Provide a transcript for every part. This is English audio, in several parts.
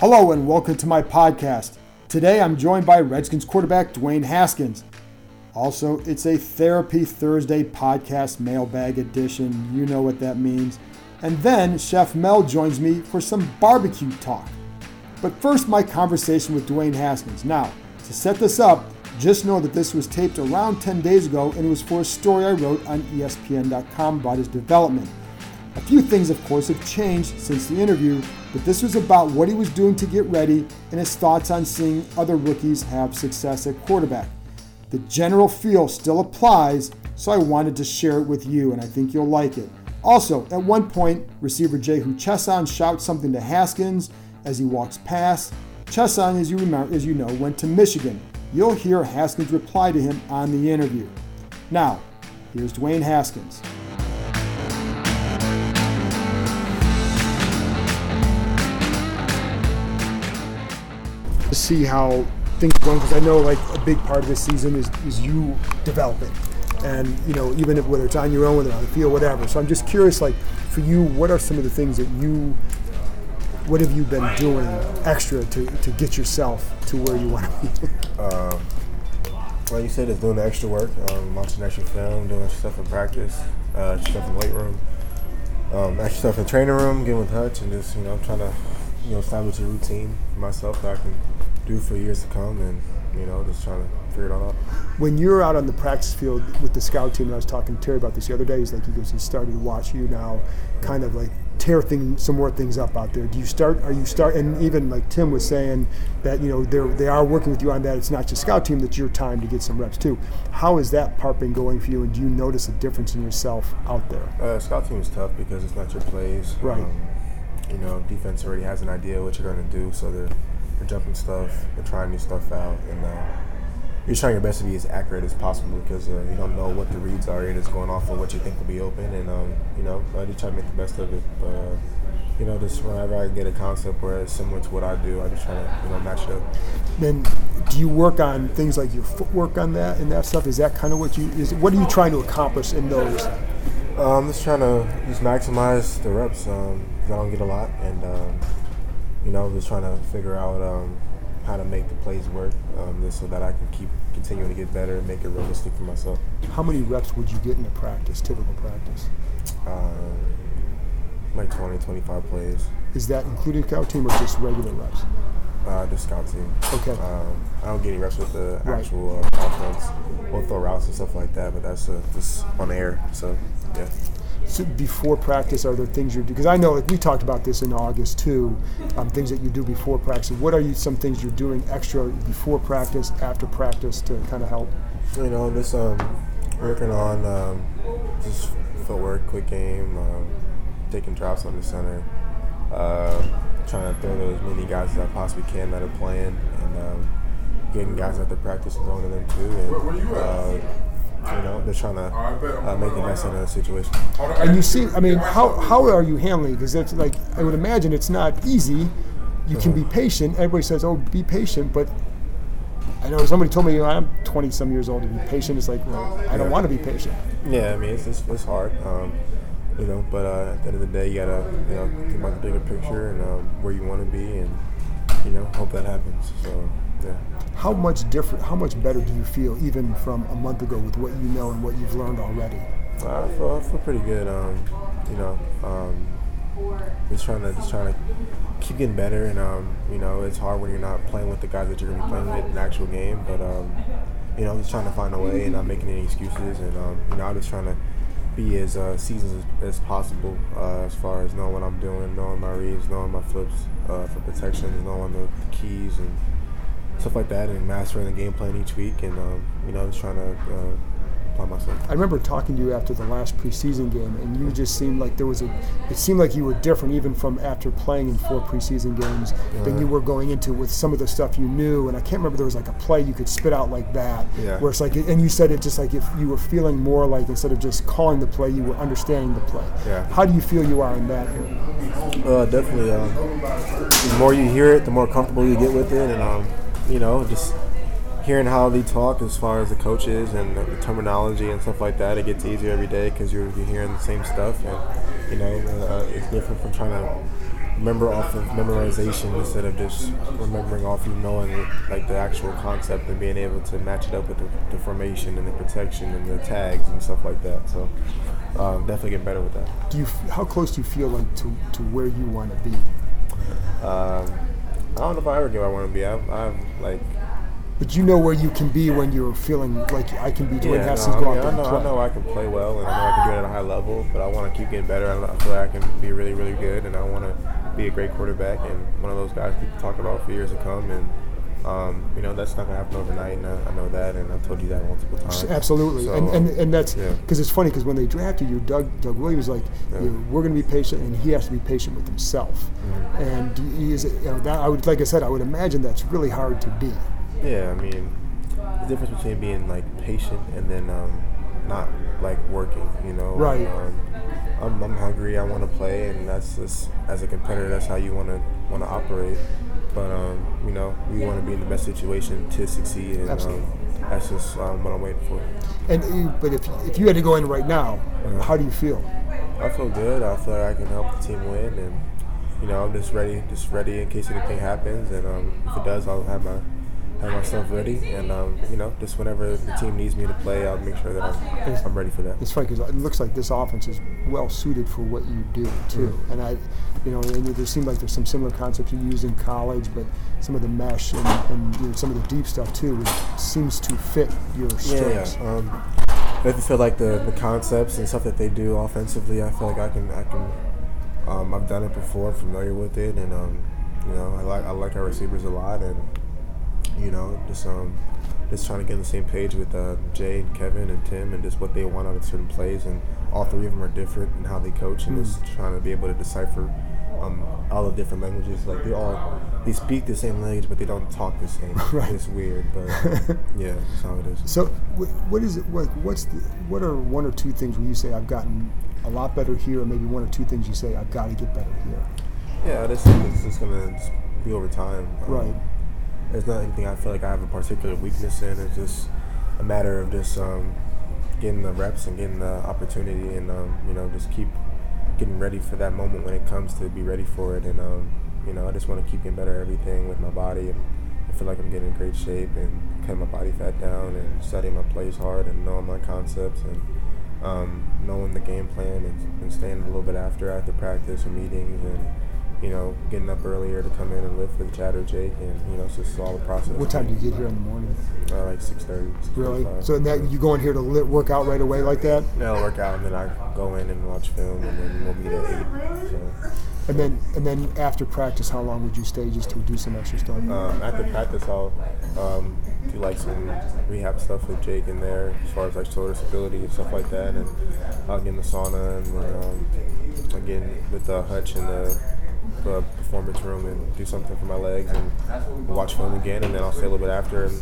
Hello and welcome to my podcast. Today I'm joined by Redskins quarterback Dwayne Haskins. Also, it's a Therapy Thursday podcast mailbag edition. You know what that means. And then Chef Mel joins me for some barbecue talk. But first, my conversation with Dwayne Haskins. Now, to set this up, just know that this was taped around 10 days ago and it was for a story I wrote on ESPN.com about his development. A few things, of course, have changed since the interview, but this was about what he was doing to get ready and his thoughts on seeing other rookies have success at quarterback. The general feel still applies, so I wanted to share it with you, and I think you'll like it. Also, at one point, receiver Jehu Chesson shouts something to Haskins as he walks past. Chesson, as you know, went to Michigan. You'll hear Haskins reply to him on the interview. Now, here's Dwayne Haskins. See how things go, because I know like a big part of this season is you developing, and you know, even if whether it's on your own, whether on the field, whatever. So I'm just curious, like for you, what are some of the things that what have you been doing extra to get yourself to where you want to be? Like you said, it's doing the extra work, watching extra film, doing stuff in practice, stuff in the weight room, extra stuff in the training room, getting with Hutch, and just trying to establish a routine for myself that I can do for years to come, and just trying to figure it all out. When you're out on the practice field with the scout team, and I was talking to Terry about this the other day, he's starting to watch you now, kind of like tear some more things up out there. And even like Tim was saying that they are working with you on that. It's not just scout team, that's your time to get some reps too. How has that part been going for you, and do you notice a difference in yourself out there? Scout team is tough because it's not your plays. Right. Defense already has an idea what you're going to do, so they're jumping stuff, they're trying new stuff out, and you're trying your best to be as accurate as possible because you don't know what the reads are, you're just going off of what you think will be open, and you try to make the best of it. Just whenever I get a concept where it's similar to what I do, I just try to match it up. Then, do you work on things like your footwork on that and that stuff? Is that kind of what are you trying to accomplish in those? I'm just trying to maximize the reps. I don't get a lot, and just trying to figure out how to make the plays work, just so that I can keep continuing to get better and make it realistic for myself. How many reps would you get in a practice, typical practice? Like 20, 25 plays. Is that including scout team or just regular reps? Just scout team. Okay. I don't get any reps with the actual offense. We'll throw routes and stuff like that, but that's just on air, so yeah. So before practice, are there things you do? Because I know we talked about this in August too, things that you do before practice. What are some things you're doing extra before practice, after practice to kind of help? Just working on just footwork, quick game, taking drops on the center, trying to throw as many guys as I possibly can that are playing, and getting guys out to practice and throwing to them too. And, they're trying to make the best out of the situation. And you see, how are you handling it? Because it's like, I would imagine it's not easy. You can be patient. Everybody says, oh, be patient. But I know somebody told me, I'm 20-some years old, to be patient. It's like, well, I don't want to be patient. Yeah, it's hard. But at the end of the day, you got to think about the bigger picture and where you want to be and, hope that happens. So, yeah. How much better do you feel even from a month ago with what you know and what you've learned already? I feel pretty good. Just trying to keep getting better, and it's hard when you're not playing with the guys that you're gonna be playing with in the actual game. But just trying to find a way and not making any excuses, and I'm just trying to be as seasoned as possible as far as knowing what I'm doing, knowing my reads, knowing my flips for protections, knowing the keys and stuff like that, and mastering the game plan each week, and just trying to apply myself. I remember talking to you after the last preseason game, and you just seemed like it seemed like you were different even from after playing in 4 preseason games than you were going into with some of the stuff you knew. And I can't remember, there was like a play you could spit out like that, where it's like, and you said it just like if you were feeling more like instead of just calling the play, you were understanding the play. Yeah. How do you feel you are in that? Definitely. The more you hear it, the more comfortable you get with it, and just hearing how they talk as far as the coaches and the terminology and stuff like that, it gets easier every day because you're hearing the same stuff. And, it's different from trying to remember off of memorization instead of just remembering off of knowing the actual concept and being able to match it up with the formation and the protection and the tags and stuff like that. So definitely get better with that. How close do you feel to where you want to be? I don't know if I ever get where I want to be. But you know where you can be when you're feeling like I can be doing Haskins go out there and play. I know I can play well, and I know I can do it at a high level, but I want to keep getting better. I feel like I can be really, really good, and I want to be a great quarterback and one of those guys people talk about for years to come. And, that's not going to happen overnight, and I know that, and I've told you that multiple times. Absolutely. So, and that's because it's funny because when they drafted you, Doug Williams was like, we're going to be patient, and he has to be patient with himself. Mm-hmm. And he is, I would imagine that's really hard to be. Yeah, I mean, the difference between being patient and then not working, Right. I'm hungry. I want to play, and that's just, as a competitor, that's how you want to operate. But we want to be in the best situation to succeed, and that's just what I'm waiting for. And but if you had to go in right now, how do you feel? I feel good. I feel like I can help the team win, and I'm just ready in case anything happens, and if it does, I'll have myself ready, and just whenever the team needs me to play, I'll make sure that I'm ready for that. It's funny because it looks like this offense is well suited for what you do too, and and there seem like there's some similar concepts you use in college, but some of the mesh and some of the deep stuff too, which seems to fit your strengths. Yeah. I feel like the concepts and stuff that they do offensively, I feel like I can I've done it before, I'm familiar with it, and I like our receivers a lot, and. Just trying to get on the same page with Jay and Kevin and Tim and just what they want out of certain plays, and all three of them are different in how they coach, and just trying to be able to decipher all the different languages. Like they speak the same language, but they don't talk the same. Right. It's weird, but yeah, that's how it is. So, what is it? What are one or two things where you say I've gotten a lot better here, or maybe one or two things you say I've got to get better here? Yeah, this is gonna be over time. Right. There's not anything I feel like I have a particular weakness in. It's just a matter of just getting the reps and getting the opportunity, and just keep getting ready for that moment when it comes to be ready for it. And I just want to keep getting better at everything with my body. And I feel like I'm getting in great shape and cutting my body fat down and studying my plays hard and knowing my concepts and knowing the game plan and staying a little bit after practice and meetings and. Getting up earlier to come in and lift with Chad or Jake, and so it's all the process. What time do you get here in the morning? 6:30. Really? So that you go in here to work out right away like that? Yeah, I'll work out, and then I go in and watch film, and then we'll meet at 8. So. And then after practice, how long would you stay just to do some extra stuff? After practice, I'll do some rehab stuff with Jake in there, as far as shoulder stability and stuff like that, and I'll get in the sauna, and then I'll get in with Hutch and the performance room and do something for my legs and watch film again, and then I'll stay a little bit after and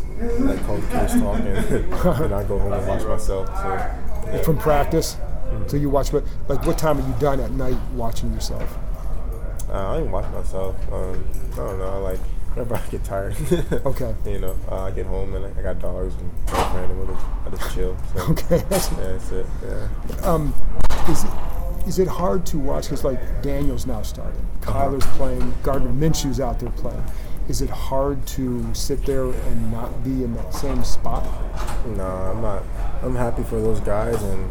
call the kids talk, and I go home and watch myself. So, yeah. From practice, so you watch, but what time are you done at night watching yourself? I don't watch myself. I don't know. Whenever I get tired. Okay. I get home and I got dogs and I just chill. So. Okay. That's it. Yeah. Is it hard to watch? Because Daniel's now starting, Kyler's playing, Gardner Minshew's out there playing. Is it hard to sit there and not be in that same spot? No, I'm not. I'm happy for those guys, and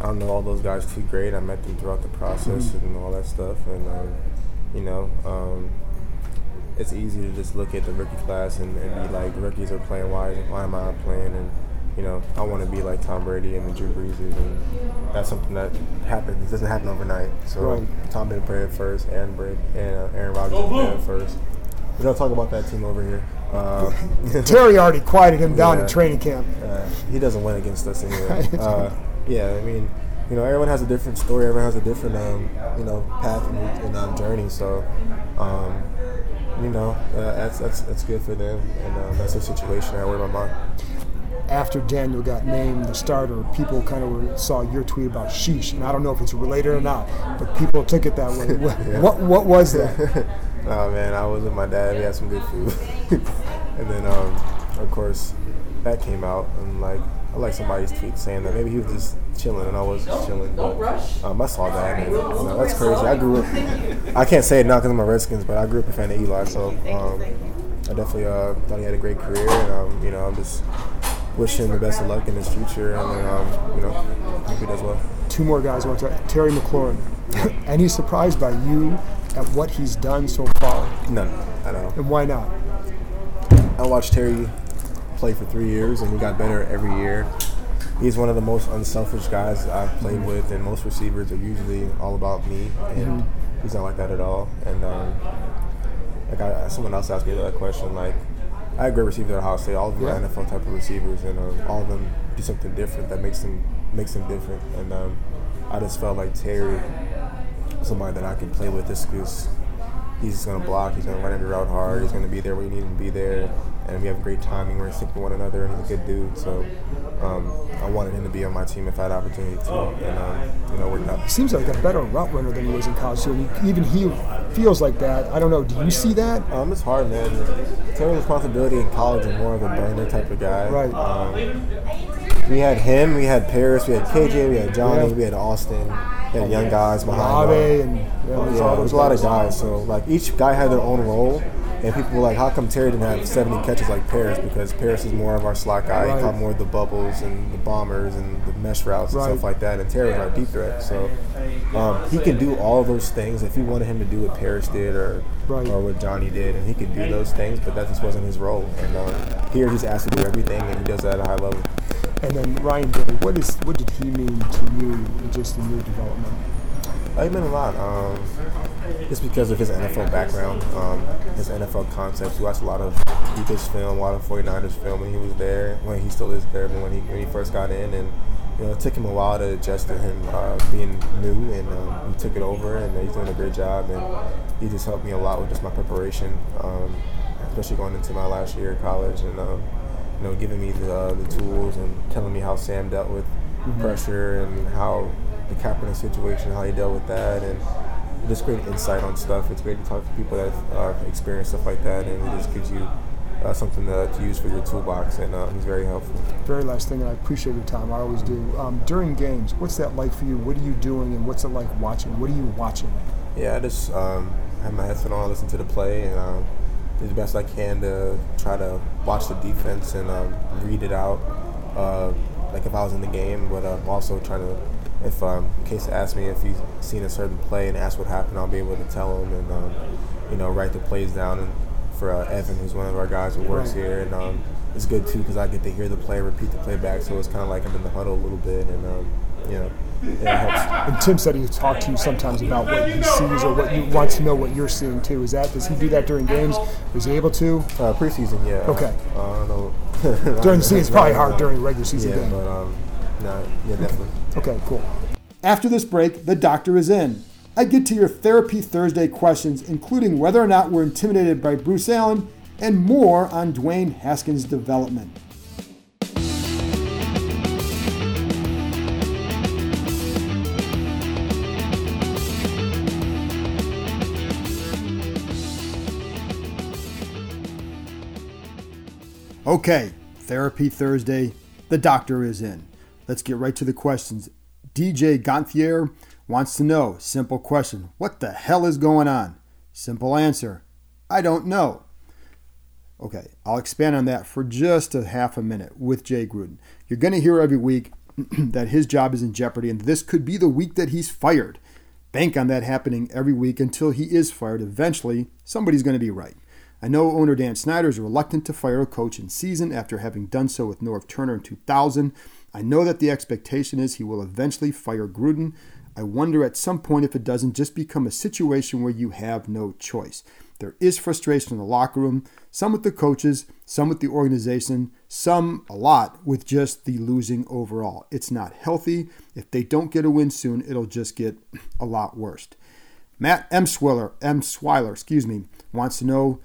I know all those guys too great. I met them throughout the process and all that stuff, and it's easy to just look at the rookie class and be like, the rookies are playing. Why am I playing? And you know, I want to be like Tom Brady and the Drew Breeses, and that's something that happens. It doesn't happen overnight. So Tom didn't play at first, and Brady and Aaron Rodgers didn't play at first. We don't talk about that team over here. Terry already quieted him down in training camp. He doesn't win against us anyway. Yeah, I mean, you know, everyone has a different story. Everyone has a different, you know, path and journey. So, you know, that's good for them, and that's a situation I worry about. After Daniel got named the starter, people kind of saw your tweet about sheesh, and I don't know if it's related or not, but people took it that way. What was that? Oh, man, I was with my dad. We had some good food. And then, of course, that came out. And, like, I like somebody's tweet saying that maybe he was just chilling, and I was just chilling. But, I saw that. And, you know, that's crazy. I grew up – I can't say it now because I'm a Redskins, but I grew up a fan of Eli. So I definitely thought he had a great career. And, you know, I'm just wish him the best of luck in his future. And, you know, hope he does well. Two more guys I want to talk. Terry McLaurin. And he's surprised by you at what he's done so far? None at all. And why not? I watched Terry play for 3 years, and we got better every year. He's one of the most unselfish guys I've played with, and most receivers are usually all about me, and he's not like that at all. And like someone else asked me that question, like, I had great receivers at Ohio State, all of them are NFL type of receivers, and all of them do something different that makes them different. And I just felt like Terry, somebody that I can play with. This is, he's going to block, he's going to run every route hard, he's going to be there when you need him to be there, and we have great timing, we're syncing one another, and he's a good dude. So I wanted him to be on my team if I had the opportunity to, and you know, worked out. He seems like a better route runner than he was in college, so even he feels like that. I don't know, do you see that? It's hard, man. Terry's responsibility in college is more of a burner type of guy. Right. We had him, we had Paris, we had KJ, we had Johnny, we had Austin, we had young guys behind him. There was a lot of guys. So, like, each guy had their own role, and people were like, how come Terry didn't have 70 catches like Paris? Because Paris is more of our slot guy. He caught more of the bubbles and the bombers and the mesh routes and stuff like that, and Terry was our deep threat. So, he can do all those things if you wanted him to do what Paris did or what Johnny did, and he could do those things, but that just wasn't his role. And here he's asked to do everything, and he does that at a high level. And then Ryan Day, what did he mean to you just in your development? He meant a lot. Just because of his NFL background, his NFL concepts. We watched a lot of Eagles film, a lot of 49ers film when he was there, when he still is there, but when he first got in. And, you know, it took him a while to adjust to him being new, and he took it over, and he's doing a great job. And he just helped me a lot with just my preparation, especially going into my last year of college. And, you know, giving me the tools and telling me how Sam dealt with pressure and how the Kaepernick situation, how he dealt with that, and just great insight on stuff. It's great to talk to people that experience stuff like that, and it just gives you something to use for your toolbox, and he's very helpful. Very last thing, and I appreciate your time. I always do. During games, what's that like for you? What are you doing, and what's it like watching? What are you watching? Yeah, I just have my headset on, listen to the play, and do the best I can to try to watch the defense and read it out, like if I was in the game. But I'm also trying to, if Case asks me if he's seen a certain play and asked what happened, I'll be able to tell him, and you know, write the plays down. And for Evan, who's one of our guys who works here, and it's good too because I get to hear the play, repeat the play back, so it's kind of like I'm in the huddle a little bit, and you know. Yeah, and Tim said he talks to you sometimes about what he sees or what you want to know what you're seeing too. Is that, does he do that during games? Is he able to? Preseason, yeah. Okay. I don't know. During the season, it's probably hard during regular season game. But no, yeah, definitely. Okay, cool. After this break, the doctor is in. I get to your Therapy Thursday questions, including whether or not we're intimidated by Bruce Allen, and more on Dwayne Haskins' development. Okay, Therapy Thursday, the doctor is in. Let's get right to the questions. DJ Gonthier wants to know, simple question, what the hell is going on? Simple answer, I don't know. Okay, I'll expand on that for just a half a minute with Jay Gruden. You're going to hear every week that his job is in jeopardy, and this could be the week that he's fired. Bank on that happening every week until he is fired. Eventually, somebody's going to be right. I know owner Dan Snyder is reluctant to fire a coach in season after having done so with Norv Turner in 2000. I know that the expectation is he will eventually fire Gruden. I wonder at some point if it doesn't just become a situation where you have no choice. There is frustration in the locker room, some with the coaches, some with the organization, some, a lot, with just the losing overall. It's not healthy. If they don't get a win soon, it'll just get a lot worse. Matt M. Swiler, wants to know,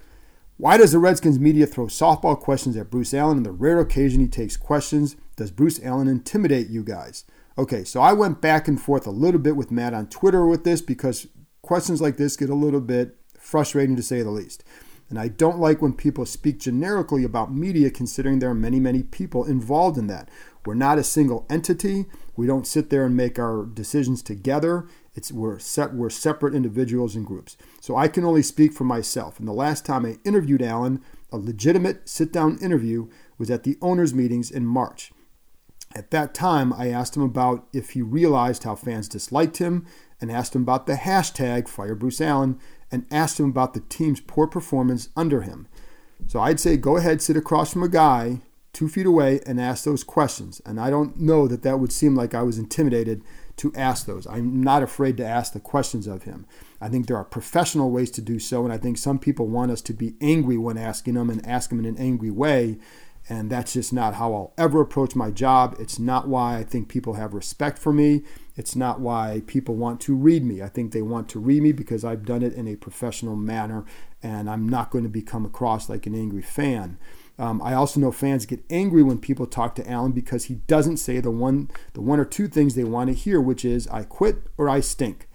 why does the Redskins media throw softball questions at Bruce Allen on the rare occasion he takes questions? Does Bruce Allen intimidate you guys? Okay, so I went back and forth a little bit with Matt on Twitter with this because questions like this get a little bit frustrating to say the least. And I don't like when people speak generically about media considering there are many, many people involved in that. We're not a single entity. We don't sit there and make our decisions together. We're separate individuals and groups. So I can only speak for myself. And the last time I interviewed Allen, a legitimate sit-down interview, was at the owners' meetings in March. At that time, I asked him about if he realized how fans disliked him and asked him about the hashtag Fire Bruce Allen and asked him about the team's poor performance under him. So I'd say go ahead, sit across from a guy 2 feet away and ask those questions. And I don't know that that would seem like I was intimidated to ask those. I'm not afraid to ask the questions of him. I think there are professional ways to do so, and I think some people want us to be angry when asking them and ask them in an angry way. And that's just not how I'll ever approach my job. It's not why I think people have respect for me. It's not why people want to read me. I think they want to read me because I've done it in a professional manner, and I'm not going to become across like an angry fan. I also know fans get angry when people talk to Allen because he doesn't say the one or two things they want to hear, which is, I quit or I stink.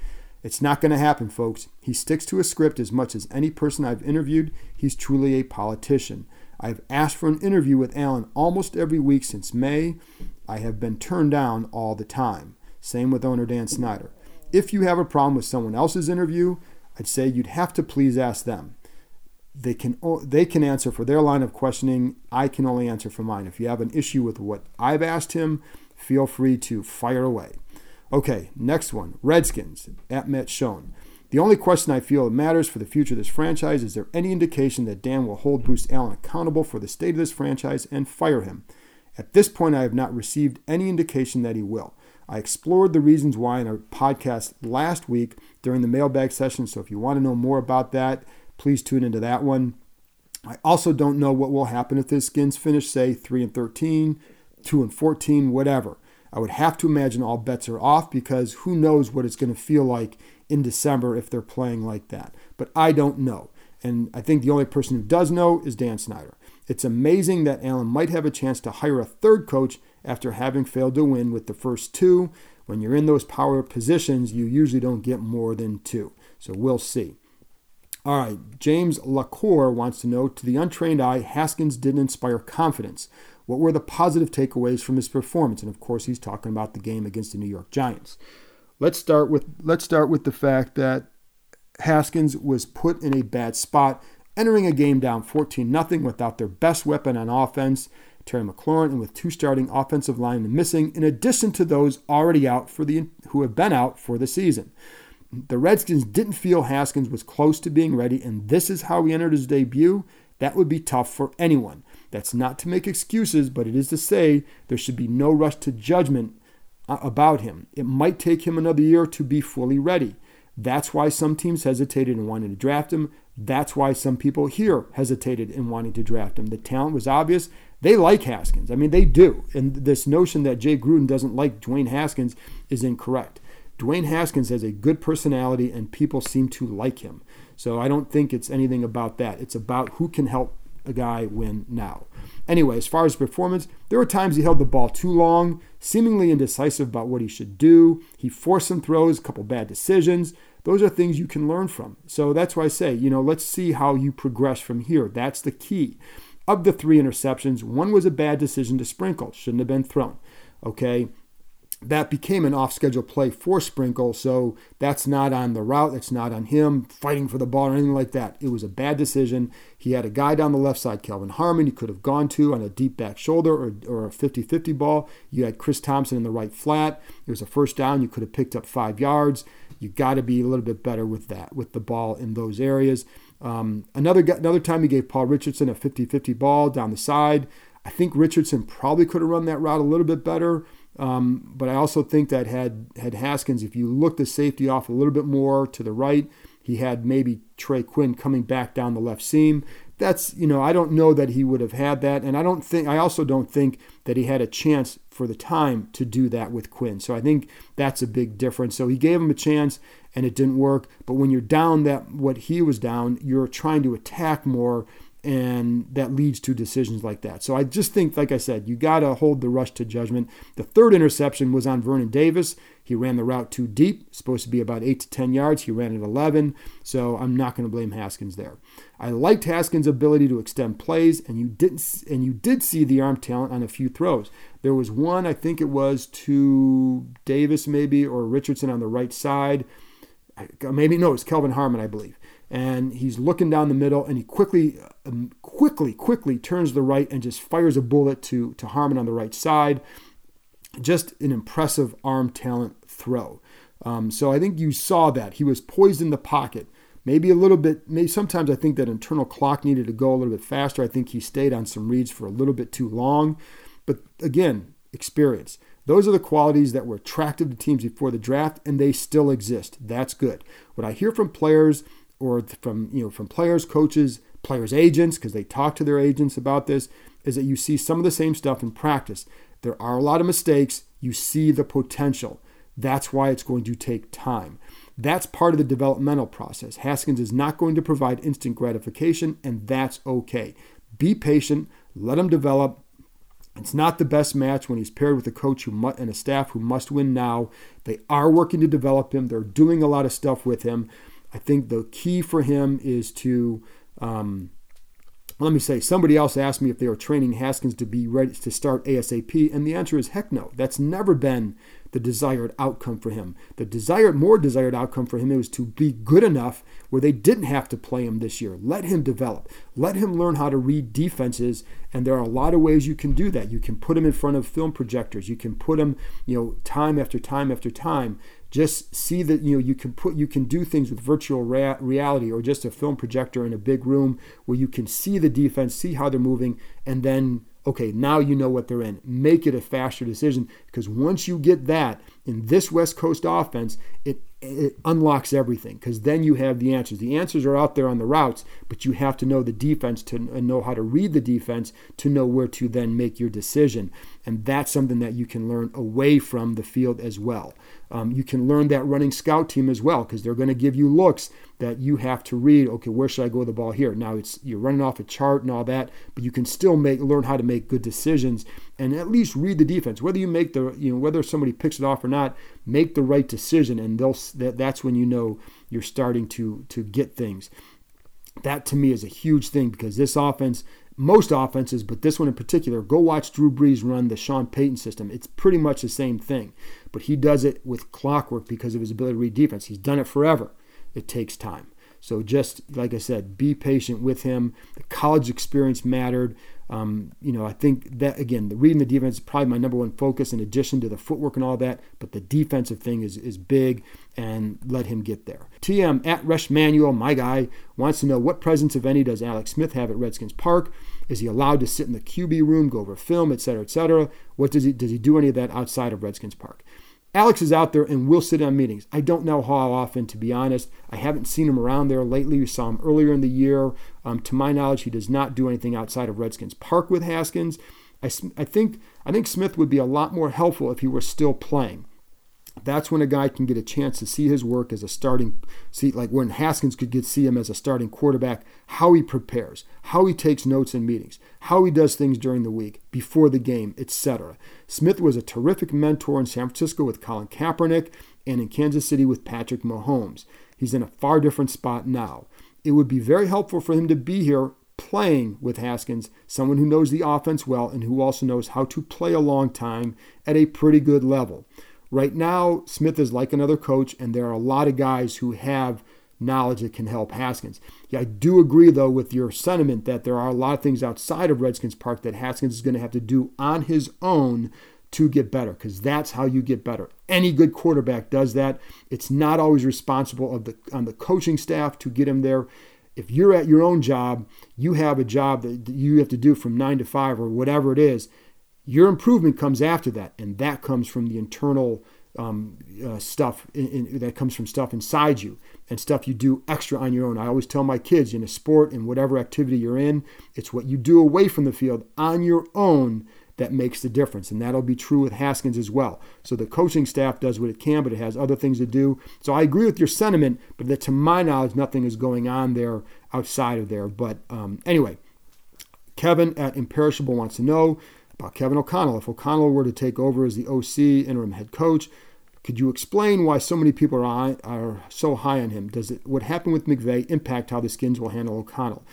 It's not going to happen, folks. He sticks to a script as much as any person I've interviewed. He's truly a politician. I've asked for an interview with Allen almost every week since May. I have been turned down all the time. Same with owner Dan Snyder. If you have a problem with someone else's interview, I'd say you'd have to please ask them. They can answer for their line of questioning. I can only answer for mine. If you have an issue with what I've asked him, feel free to fire away. Okay, next one. Redskins, at Matt Schoen. The only question I feel that matters for the future of this franchise, is there any indication that Dan will hold Bruce Allen accountable for the state of this franchise and fire him? At this point, I have not received any indication that he will. I explored the reasons why in our podcast last week during the mailbag session, so if you want to know more about that, please tune into that one. I also don't know what will happen if the Skins finish, say, 3-13, 2-14, whatever. I would have to imagine all bets are off because who knows what it's going to feel like in December if they're playing like that. But I don't know. And I think the only person who does know is Dan Snyder. It's amazing that Allen might have a chance to hire a third coach after having failed to win with the first two. When you're in those power positions, you usually don't get more than two. So we'll see. All right, James LaCour wants to know, to the untrained eye, Haskins didn't inspire confidence. What were the positive takeaways from his performance? And of course, he's talking about the game against the New York Giants. Let's start with the fact that Haskins was put in a bad spot, entering a game down 14-0 without their best weapon on offense, Terry McLaurin, and with two starting offensive linemen missing, in addition to those already out who have been out for the season. The Redskins didn't feel Haskins was close to being ready, and this is how he entered his debut. That would be tough for anyone. That's not to make excuses, but it is to say there should be no rush to judgment about him. It might take him another year to be fully ready. That's why some teams hesitated in wanting to draft him. That's why some people here hesitated in wanting to draft him. The talent was obvious. They like Haskins. I mean, they do. And this notion that Jay Gruden doesn't like Dwayne Haskins is incorrect. Dwayne Haskins has a good personality, and people seem to like him. So I don't think it's anything about that. It's about who can help a guy win now. Anyway, as far as performance, there were times he held the ball too long, seemingly indecisive about what he should do. He forced some throws, a couple bad decisions. Those are things you can learn from. So that's why I say, let's see how you progress from here. That's the key. Of the three interceptions, one was a bad decision to Sprinkle. Shouldn't have been thrown. Okay. That became an off-schedule play for Sprinkle, so that's not on the route. That's not on him fighting for the ball or anything like that. It was a bad decision. He had a guy down the left side, Kelvin Harmon, he could have gone to on a deep back shoulder or a 50-50 ball. You had Chris Thompson in the right flat. It was a first down. You could have picked up 5 yards. You got to be a little bit better with that, with the ball in those areas. Another time he gave Paul Richardson a 50-50 ball down the side. I think Richardson probably could have run that route a little bit better. But I also think that had Haskins, if you look the safety off a little bit more to the right, he had maybe Trey Quinn coming back down the left seam. That's, you know, I don't know that he would have had that. And I also don't think that he had a chance for the time to do that with Quinn. So I think that's a big difference. So he gave him a chance and it didn't work. But when you're down that, what he was down, you're trying to attack more, and that leads to decisions like that. So I just think, like I said, you got to hold the rush to judgment. The third interception was on Vernon Davis. He ran the route too deep. It's supposed to be about 8 to 10 yards. He ran it 11. So I'm not going to blame Haskins there. I liked Haskins' ability to extend plays, and you did see the arm talent on a few throws. There was one, I think it was to Davis maybe, or Richardson on the right side. It's Kelvin Harmon, I believe. And he's looking down the middle, and he quickly turns the right and just fires a bullet to Harmon on the right side. Just an impressive arm talent throw. So I think you saw that. He was poised in the pocket. Maybe a little bit, sometimes I think that internal clock needed to go a little bit faster. I think he stayed on some reads for a little bit too long. But again, experience. Those are the qualities that were attractive to teams before the draft, and they still exist. That's good. What I hear from players, or from players, coaches, players' agents, because they talk to their agents about this, is that you see some of the same stuff in practice. There are a lot of mistakes. You see the potential. That's why it's going to take time. That's part of the developmental process. Haskins is not going to provide instant gratification, and that's okay. Be patient. Let him develop. It's not the best match when he's paired with a coach and a staff who must win now. They are working to develop him. They're doing a lot of stuff with him. I think the key for him is to, somebody else asked me if they were training Haskins to be ready to start ASAP, and the answer is heck no. That's never been the desired outcome for him. The more desired outcome for him is to be good enough where they didn't have to play him this year. Let him develop. Let him learn how to read defenses, and there are a lot of ways you can do that. You can put him in front of film projectors. You can put him, time after time after time. Just see that, you can do things with virtual reality or just a film projector in a big room where you can see the defense, see how they're moving, and then, okay, now you know what they're in. Make it a faster decision, because once you get that in this West Coast offense, it unlocks everything, because then you have the answers. The answers are out there on the routes, but you have to know the defense and know how to read the defense to know where to then make your decision. And that's something that you can learn away from the field as well. You can learn that running scout team as well, because they're going to give you looks that you have to read. Okay, where should I go with the ball here? Now you're running off a chart and all that, but you can still learn how to make good decisions and at least read the defense. Whether you make whether somebody picks it off or not, make the right decision, and that's when you're starting to get things. That to me is a huge thing, because this offense. Most offenses, but this one in particular, go watch Drew Brees run the Sean Payton system. It's pretty much the same thing, but he does it with clockwork because of his ability to read defense. He's done it forever. It takes time. So just, like I said, be patient with him. The college experience mattered. I think that, again, the reading the defense is probably my number one focus in addition to the footwork and all that, but the defensive thing is big, and let him get there. TM at Resh Manuel, my guy, wants to know what presence, if any, does Alex Smith have at Redskins Park? Is he allowed to sit in the QB room, go over film, etc., etc.? What does he do any of that outside of Redskins Park? Alex is out there and will sit on meetings. I don't know how often, to be honest. I haven't seen him around there lately. We saw him earlier in the year. To my knowledge, he does not do anything outside of Redskins Park with Haskins. I think Smith would be a lot more helpful if he were still playing. That's when a guy can get a chance to see his work as a starting, when Haskins could see him as a starting quarterback, how he prepares, how he takes notes in meetings, how he does things during the week, before the game, etc. Smith was a terrific mentor in San Francisco with Colin Kaepernick and in Kansas City with Patrick Mahomes. He's in a far different spot now. It would be very helpful for him to be here playing with Haskins, someone who knows the offense well and who also knows how to play a long time at a pretty good level. Right now, Smith is like another coach, and there are a lot of guys who have knowledge that can help Haskins. Yeah, I do agree, though, with your sentiment that there are a lot of things outside of Redskins Park that Haskins is going to have to do on his own to get better, because that's how you get better. Any good quarterback does that. It's not always responsible on the coaching staff to get him there. If you're at your own job, you have a job that you have to do from 9 to 5 or whatever it is. Your improvement comes after that, and that comes from the internal stuff that comes from stuff inside you and stuff you do extra on your own. I always tell my kids, in a sport and whatever activity you're in, it's what you do away from the field on your own that makes the difference, and that'll be true with Haskins as well. So the coaching staff does what it can, but it has other things to do. So I agree with your sentiment, but that to my knowledge, nothing is going on there outside of there. But anyway, Kevin at Imperishable wants to know about Kevin O'Connell. If O'Connell were to take over as the OC, interim head coach, could you explain why so many people are so high on him? Does it what happened with McVay impact how the Skins will handle O'Connell?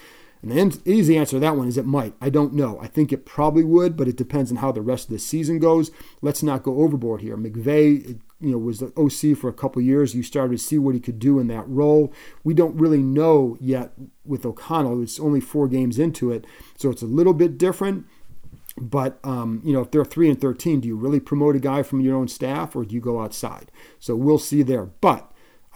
And the easy answer to that one is it might. I don't know. I think it probably would, but it depends on how the rest of the season goes. Let's not go overboard here. McVay, was the OC for a couple years. You started to see what he could do in that role. We don't really know yet with O'Connell. It's only 4 games into it, so it's a little bit different. But, if they're 3-13, do you really promote a guy from your own staff, or do you go outside? So we'll see there. But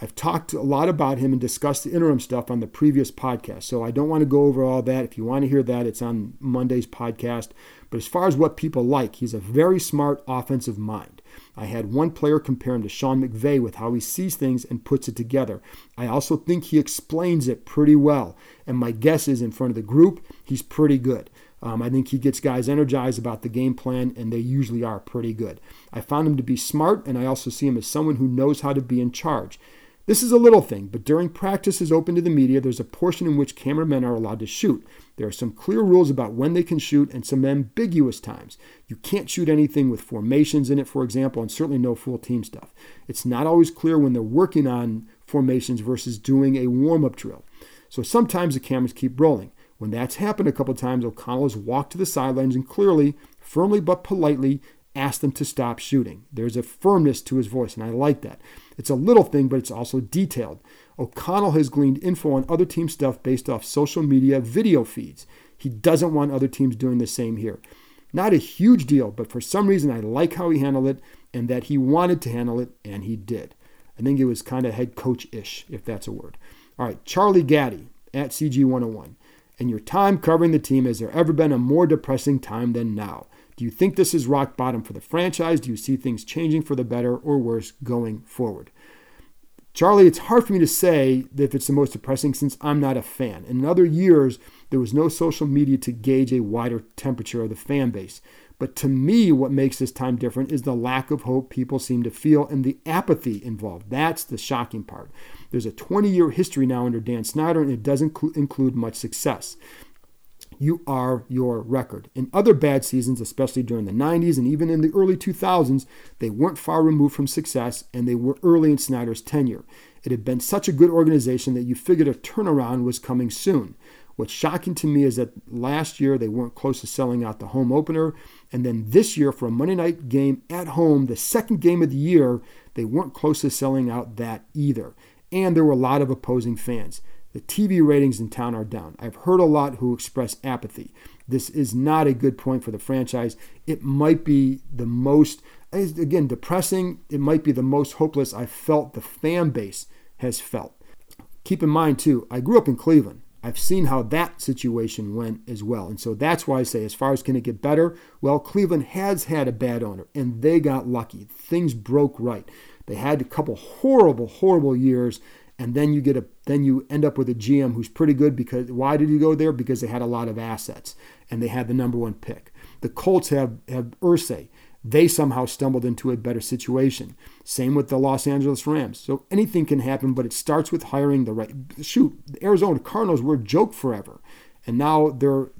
I've talked a lot about him and discussed the interim stuff on the previous podcast, so I don't want to go over all that. If you want to hear that, it's on Monday's podcast. But as far as what people like, he's a very smart offensive mind. I had one player compare him to Sean McVay with how he sees things and puts it together. I also think he explains it pretty well, and my guess is in front of the group, he's pretty good. I think he gets guys energized about the game plan, and they usually are pretty good. I found him to be smart, and I also see him as someone who knows how to be in charge. This is a little thing, but during practices open to the media, there's a portion in which cameramen are allowed to shoot. There are some clear rules about when they can shoot and some ambiguous times. You can't shoot anything with formations in it, for example, and certainly no full team stuff. It's not always clear when they're working on formations versus doing a warm-up drill. So sometimes the cameras keep rolling. When that's happened a couple times, O'Connell has walked to the sidelines and clearly, firmly but politely, asked them to stop shooting. There's a firmness to his voice, and I like that. It's a little thing, but it's also detailed. O'Connell has gleaned info on other team stuff based off social media video feeds. He doesn't want other teams doing the same here. Not a huge deal, but for some reason I like how he handled it and that he wanted to handle it, and he did. I think it was kind of head coach-ish, if that's a word. All right, Charlie Gaddy at CG101. In your time covering the team, has there ever been a more depressing time than now? Do you think this is rock bottom for the franchise? Do you see things changing for the better or worse going forward? Charlie, it's hard for me to say if it's the most depressing since I'm not a fan. In other years, there was no social media to gauge a wider temperature of the fan base. But to me, what makes this time different is the lack of hope people seem to feel and the apathy involved. That's the shocking part. There's a 20-year history now under Dan Snyder, and it doesn't include much success. You are your record. In other bad seasons, especially during the 90s and even in the early 2000s, they weren't far removed from success, and they were early in Snyder's tenure. It had been such a good organization that you figured a turnaround was coming soon. What's shocking to me is that last year they weren't close to selling out the home opener, and then this year for a Monday night game at home, the second game of the year, they weren't close to selling out that either. And there were a lot of opposing fans. The TV ratings in town are down. I've heard a lot who express apathy. This is not a good point for the franchise. It might be the most, again, depressing. It might be the most hopeless I've felt the fan base has felt. Keep in mind, too, I grew up in Cleveland. I've seen how that situation went as well. And so that's why I say, as far as can it get better, well, Cleveland has had a bad owner, and they got lucky. Things broke right. They had a couple horrible, horrible years, and then you end up with a GM who's pretty good because why did he go there? Because they had a lot of assets and they had the number 1 pick. The Colts have Irsay. They somehow stumbled into a better situation. Same with the Los Angeles Rams. So anything can happen, but it starts with hiring the right. Shoot, the Arizona Cardinals were a joke forever, and now they're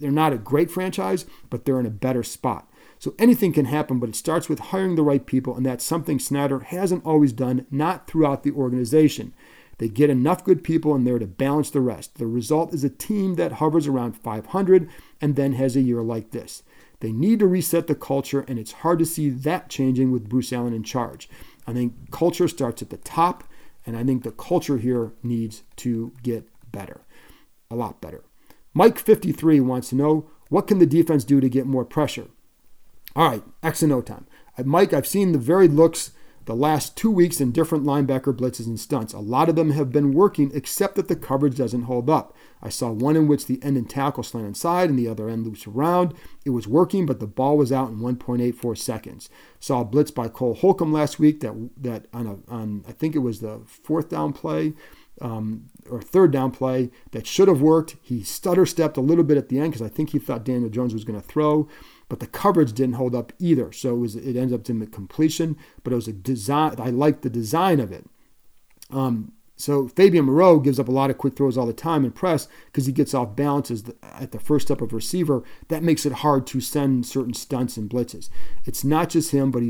not a great franchise, but they're in a better spot. So anything can happen, but it starts with hiring the right people, and that's something Snyder hasn't always done, not throughout the organization. They get enough good people in there to balance the rest. The result is a team that hovers around 500 and then has a year like this. They need to reset the culture, and it's hard to see that changing with Bruce Allen in charge. I think culture starts at the top, and I think the culture here needs to get better, a lot better. Mike53 wants to know, what can the defense do to get more pressure? All right, X and O time. Mike, I've seen the varied looks the last 2 weeks in different linebacker blitzes and stunts. A lot of them have been working, except that the coverage doesn't hold up. I saw one in which the end and tackle slant inside and the other end loops around. It was working, but the ball was out in 1.84 seconds. Saw a blitz by Cole Holcomb last week that on I think it was the fourth down play or third down play that should have worked. He stutter stepped a little bit at the end because I think he thought Daniel Jones was going to throw. But the coverage didn't hold up either, so it ended up in the completion. But it was a design. I liked the design of it. So Fabian Moreau gives up a lot of quick throws all the time in press because he gets off balance at the first step of receiver. That makes it hard to send certain stunts and blitzes. It's not just him, but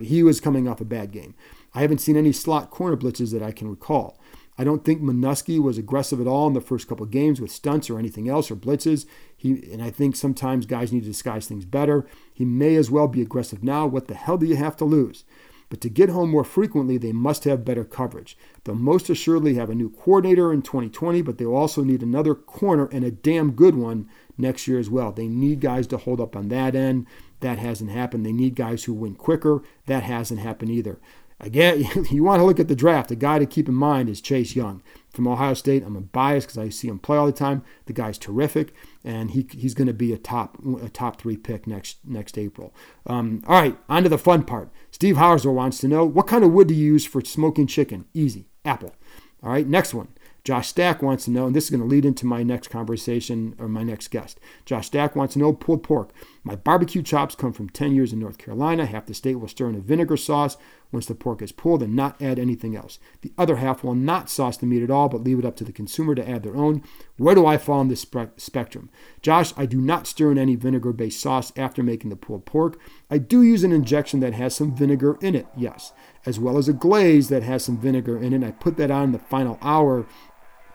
he was coming off a bad game. I haven't seen any slot corner blitzes that I can recall. I don't think Minuski was aggressive at all in the first couple of games with stunts or anything else or blitzes. And I think sometimes guys need to disguise things better. He may as well be aggressive now. What the hell do you have to lose? But to get home more frequently, they must have better coverage. They'll most assuredly have a new coordinator in 2020, but they'll also need another corner and a damn good one next year as well. They need guys to hold up on that end. That hasn't happened. They need guys who win quicker. That hasn't happened either. Again, you want to look at the draft. The guy to keep in mind is Chase Young from Ohio State. I'm biased because I see him play all the time. The guy's terrific, and he's going to be a top three pick next April. All right, on to the fun part. Steve Hauser wants to know, what kind of wood do you use for smoking chicken? Easy, apple. All right, next one. Josh Stack wants to know, and this is going to lead into my next conversation or my next guest. Josh Stack wants to know, pulled pork. My barbecue chops come from 10 years in North Carolina. Half the state will stir in a vinegar sauce once the pork is pulled and not add anything else. The other half will not sauce the meat at all, but leave it up to the consumer to add their own. Where do I fall in this spectrum? Josh, I do not stir in any vinegar-based sauce after making the pulled pork. I do use an injection that has some vinegar in it, yes, as well as a glaze that has some vinegar in it. I put that on in the final hour.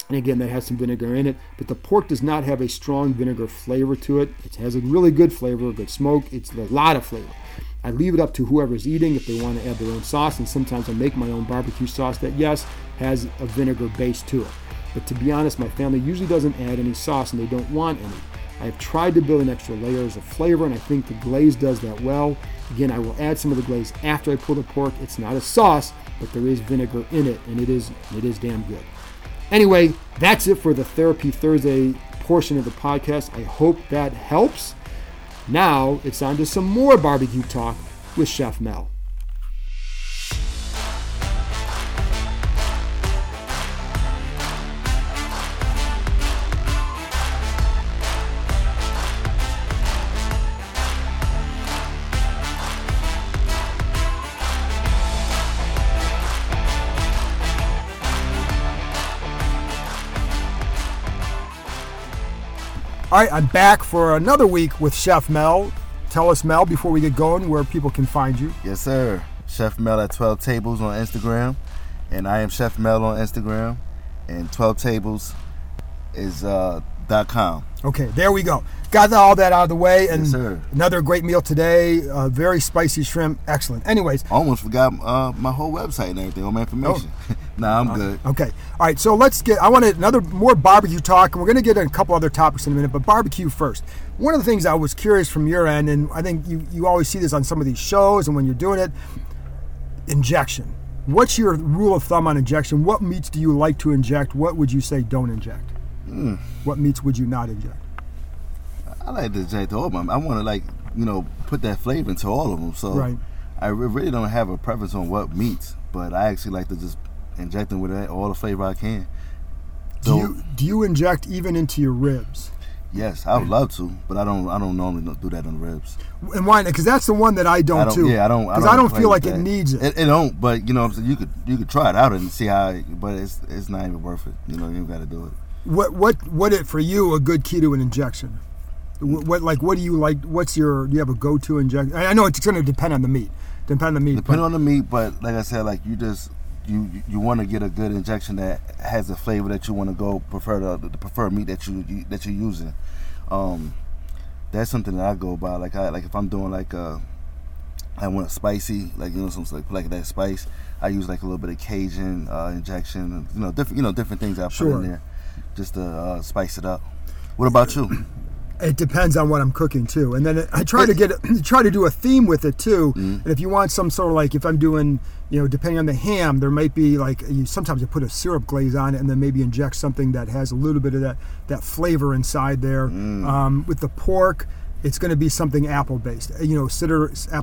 And again, that has some vinegar in it, but the pork does not have a strong vinegar flavor to it. It has a really good flavor, a good smoke. It's a lot of flavor. I leave it up to whoever's eating if they want to add their own sauce, and sometimes I make my own barbecue sauce that, yes, has a vinegar base to it. But to be honest, my family usually doesn't add any sauce, and they don't want any. I have tried to build in extra layers of flavor, and I think the glaze does that well. Again, I will add some of the glaze after I pull the pork. It's not a sauce, but there is vinegar in it, and it is damn good. Anyway, that's it for the Therapy Thursday portion of the podcast. I hope that helps. Now it's on to some more barbecue talk with Chef Mel. All right, I'm back for another week with Chef Mel. Tell us, Mel, before we get going, where people can find you. Yes, sir. Chef Mel at 12Tables on Instagram. And I am Chef Mel on Instagram. And 12Tables is .com. Okay, there we go. Got all that out of the way. And yes, sir. Another great meal today. Very spicy shrimp. Excellent. Anyways. Almost forgot my whole website and everything, all my information. Oh. Nah, I'm good. Okay. All right, so I wanted more barbecue talk, and we're going to get a couple other topics in a minute, but barbecue first. One of the things I was curious from your end, and I think you always see this on some of these shows and when you're doing it, injection. What's your rule of thumb on injection? What meats do you like to inject? What would you say don't inject? What meats would you not inject? I like to inject all of them. I want to put that flavor into all of them. So right. I really don't have a preference on what meats, but I actually like to just inject them with all the flavor I can. So, do you inject even into your ribs? Yes, I would love to, but I don't normally do that on ribs. And why? Because that's the one that I don't. Yeah, I don't. Because I don't feel like it needs it. It don't. But you know, what I'm saying, you could try it out and see how. But it's not even worth it. You know, you got to do it. What it for you a good key to an injection? What do you like? Do you have a go-to injection? I know it's going to depend on the meat. But like I said, like you just. You want to get a good injection that has the flavor that you want to go prefer the preferred meat that you're using. That's something that I go by. If I'm doing I want a spicy something like that spice. I use a little bit of Cajun injection. Different things I put in there just to spice it up. What about you? It depends on what I'm cooking too, and then I try to do a theme with it too. Mm. And if you want some sort of, like, if I'm doing, you know, depending on the ham, there might be like, sometimes you put a syrup glaze on it and then maybe inject something that has a little bit of that flavor inside there. Mm. With the pork, it's going to be something apple-based, apple cider I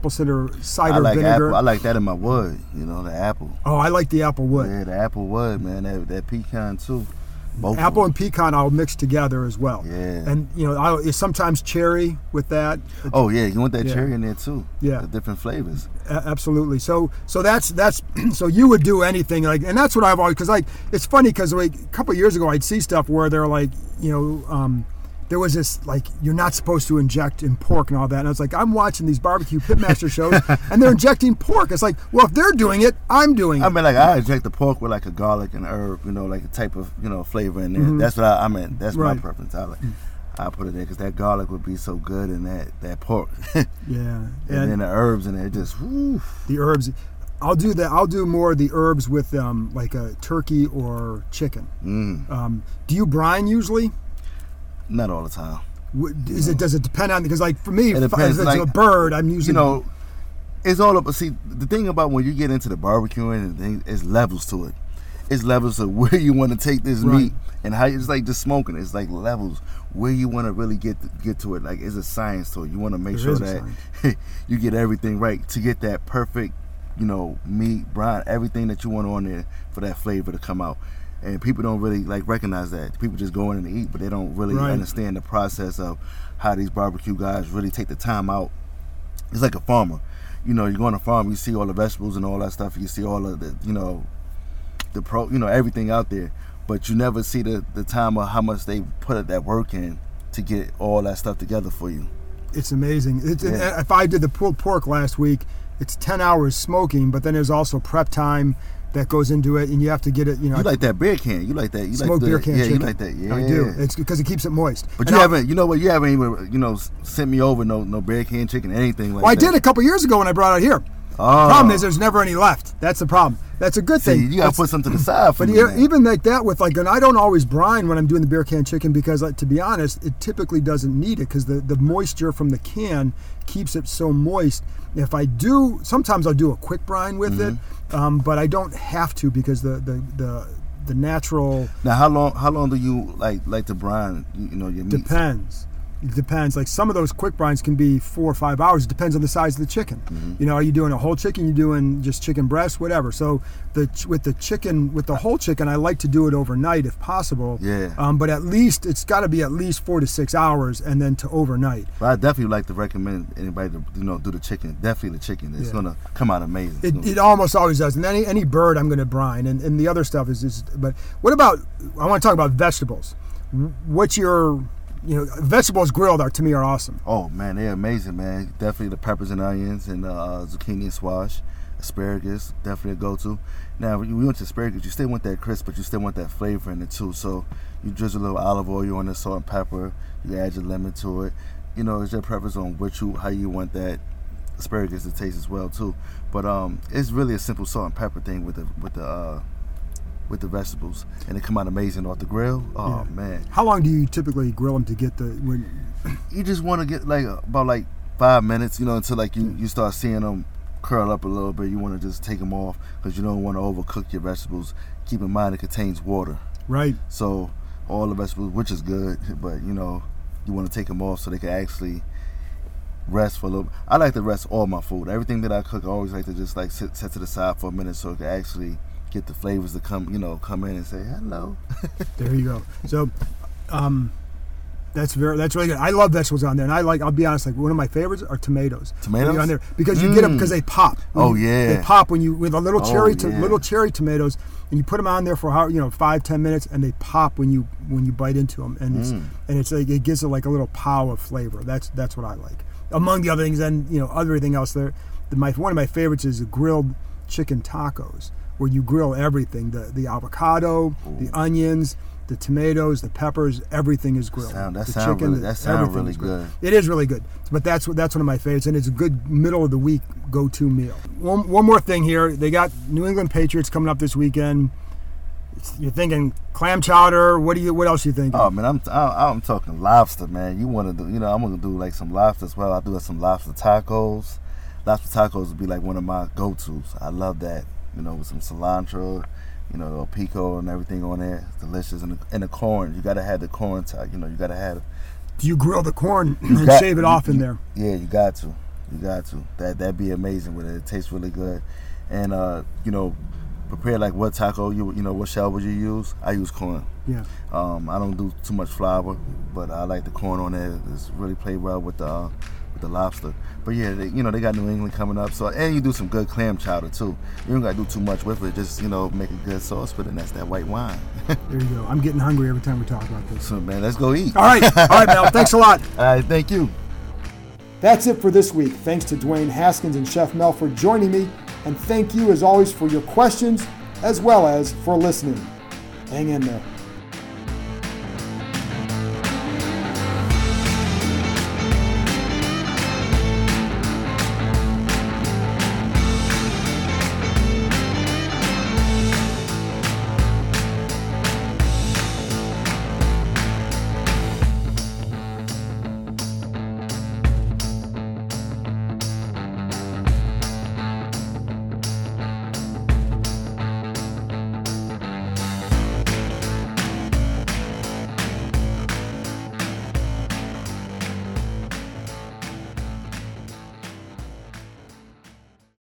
like vinegar. Apple. I like that in my wood, the apple. Oh, I like the apple wood. Yeah, the apple wood, man, that pecan too. Both apple and pecan I'll mix together as well. Yeah. And, I'll sometimes cherry with that. Oh, yeah, you want that cherry in there too. Yeah. The different flavors. Absolutely. So that's so you would do anything, like, and that's what I've always, because, like, it's funny because, like, a couple of years ago I'd see stuff where they're like, there was this, like, you're not supposed to inject in pork and all that. And I was like, I'm watching these barbecue pitmaster shows, and they're injecting pork. It's like, well, if they're doing it, I'm doing it. I mean, like, I inject the pork with, like, a garlic and herb, like a type of, flavor in there. Mm-hmm. That's what I mean. That's right. My preference. I put it there because that garlic would be so good in that pork. Yeah. And then the herbs in there, just, whoo. The herbs. I'll do that. I'll do more of the herbs with, like, a turkey or chicken. Mm. Do you brine usually? Not all the time. Does it depend on, because, like, for me, it depends, if it's like a bird, I'm using... it's all up. See, the thing about when you get into the barbecuing, it's levels to it. It's levels of where you want to take this meat and how it's like just smoking. It's like levels where you want to really get to it. Like, it's a science to it. You want to make sure that you get everything right to get that perfect, meat, brine, everything that you want on there for that flavor to come out. And people don't really, like, recognize that. People just go in and eat, but they don't really understand the process of how these barbecue guys really take the time out. It's like a farmer. You go on a farm, you see all the vegetables and all that stuff. You see all of the, everything out there. But you never see the time of how much they put that work in to get all that stuff together for you. It's amazing. If I did the pulled pork last week, it's 10 hours smoking, but then there's also prep time that goes into it, and you have to get it. You like that beer can. You like that. You smoked beer can. Yeah, chicken. You like that. Yeah, I do. It's because it keeps it moist. But you haven't. You know what? You haven't even sent me over no beer can chicken anything like that. Well, I did a couple years ago when I brought it here. Oh. The problem is there's never any left. That's the problem. That's a good thing. You got to put some to the side for me. But even like that with, like, and I don't always brine when I'm doing the beer can chicken because, like, to be honest, it typically doesn't need it because the moisture from the can keeps it so moist. If I do, sometimes I'll do a quick brine with it, but I don't have to because the natural. Now, how long do you like to brine? Your meat depends. It depends. Like, some of those quick brines can be 4 or 5 hours. It depends on the size of the chicken. Mm-hmm. Are you doing a whole chicken? You doing just chicken breast? Whatever. So with the whole chicken, I like to do it overnight if possible. Yeah. But at least it's got to be at least 4 to 6 hours, and then to overnight. But I definitely like to recommend anybody to do the chicken. Definitely the chicken. It's gonna come out amazing. It almost always does. And any bird I'm gonna brine, and the other stuff is just. But what about? I want to talk about vegetables. What's your vegetables grilled to me are awesome. Oh, man, they're amazing, man. Definitely the peppers and onions and zucchini and squash. Asparagus, definitely a go-to. Now, when you went to asparagus, you still want that crisp, but you still want that flavor in it, too. So you drizzle a little olive oil on the salt and pepper. You add your lemon to it. It's your preference on how you want that asparagus to taste as well, too. But it's really a simple salt and pepper thing with the vegetables, and they come out amazing off the grill. Oh yeah. Man! How long do you typically grill them to get You just want to get about 5 minutes, until you start seeing them curl up a little bit. You want to just take them off because you don't want to overcook your vegetables. Keep in mind it contains water. Right. So all the vegetables, which is good, but you want to take them off so they can actually rest for a little. I like to rest all my food. Everything that I cook, I always like to just set to the side for a minute so it can actually get the flavors to come in and say hello. There you go. So that's really good. I love vegetables on there, and I'll be honest, one of my favorites are tomatoes on there because you get them because they pop. They pop when you with a little cherry little cherry tomatoes, and you put them on there for 5-10 minutes, and they pop when you bite into them, and it's like it gives it like a little pow of flavor. That's what I like among the other things. And everything else there. One of my favorites is grilled chicken tacos, where you grill everything, the avocado, the onions, the tomatoes, the peppers, everything is grilled. That sounds really good. It is really good, but that's one of my favorites, and it's a good middle-of-the-week go-to meal. One more thing here. They got New England Patriots coming up this weekend. You're thinking clam chowder. What else you thinking? Oh man, I'm talking lobster, man. You want to do? You know, I'm gonna do like some lobster as well. I do have some lobster tacos. Lobster tacos would be like one of my go-tos. I love that. You know, with some cilantro, you know, little pico and everything on there. It's delicious. And the corn. You gotta have the corn. You know, you gotta have. Do you grill the corn and shave it off in there? Yeah, you got to. You got to. That'd be amazing with it. It tastes really good. And you know, prepare like what taco you know what shell would you use? I use corn. Yeah. I don't do too much flour, but I like the corn on there. It's really played well with the lobster. But yeah, you know they got New England coming up. So and you do some good clam chowder too. You don't gotta do too much with it. Just you know make a good sauce with it. And that's that white wine. There you go. I'm getting hungry every time we talk about this. So man, let's go eat. All right, Mel. Thanks a lot. All right, thank you. That's it for this week. Thanks to Dwayne Haskins and Chef Mel for joining me. And thank you, as always, for your questions, as well as for listening. Hang in there.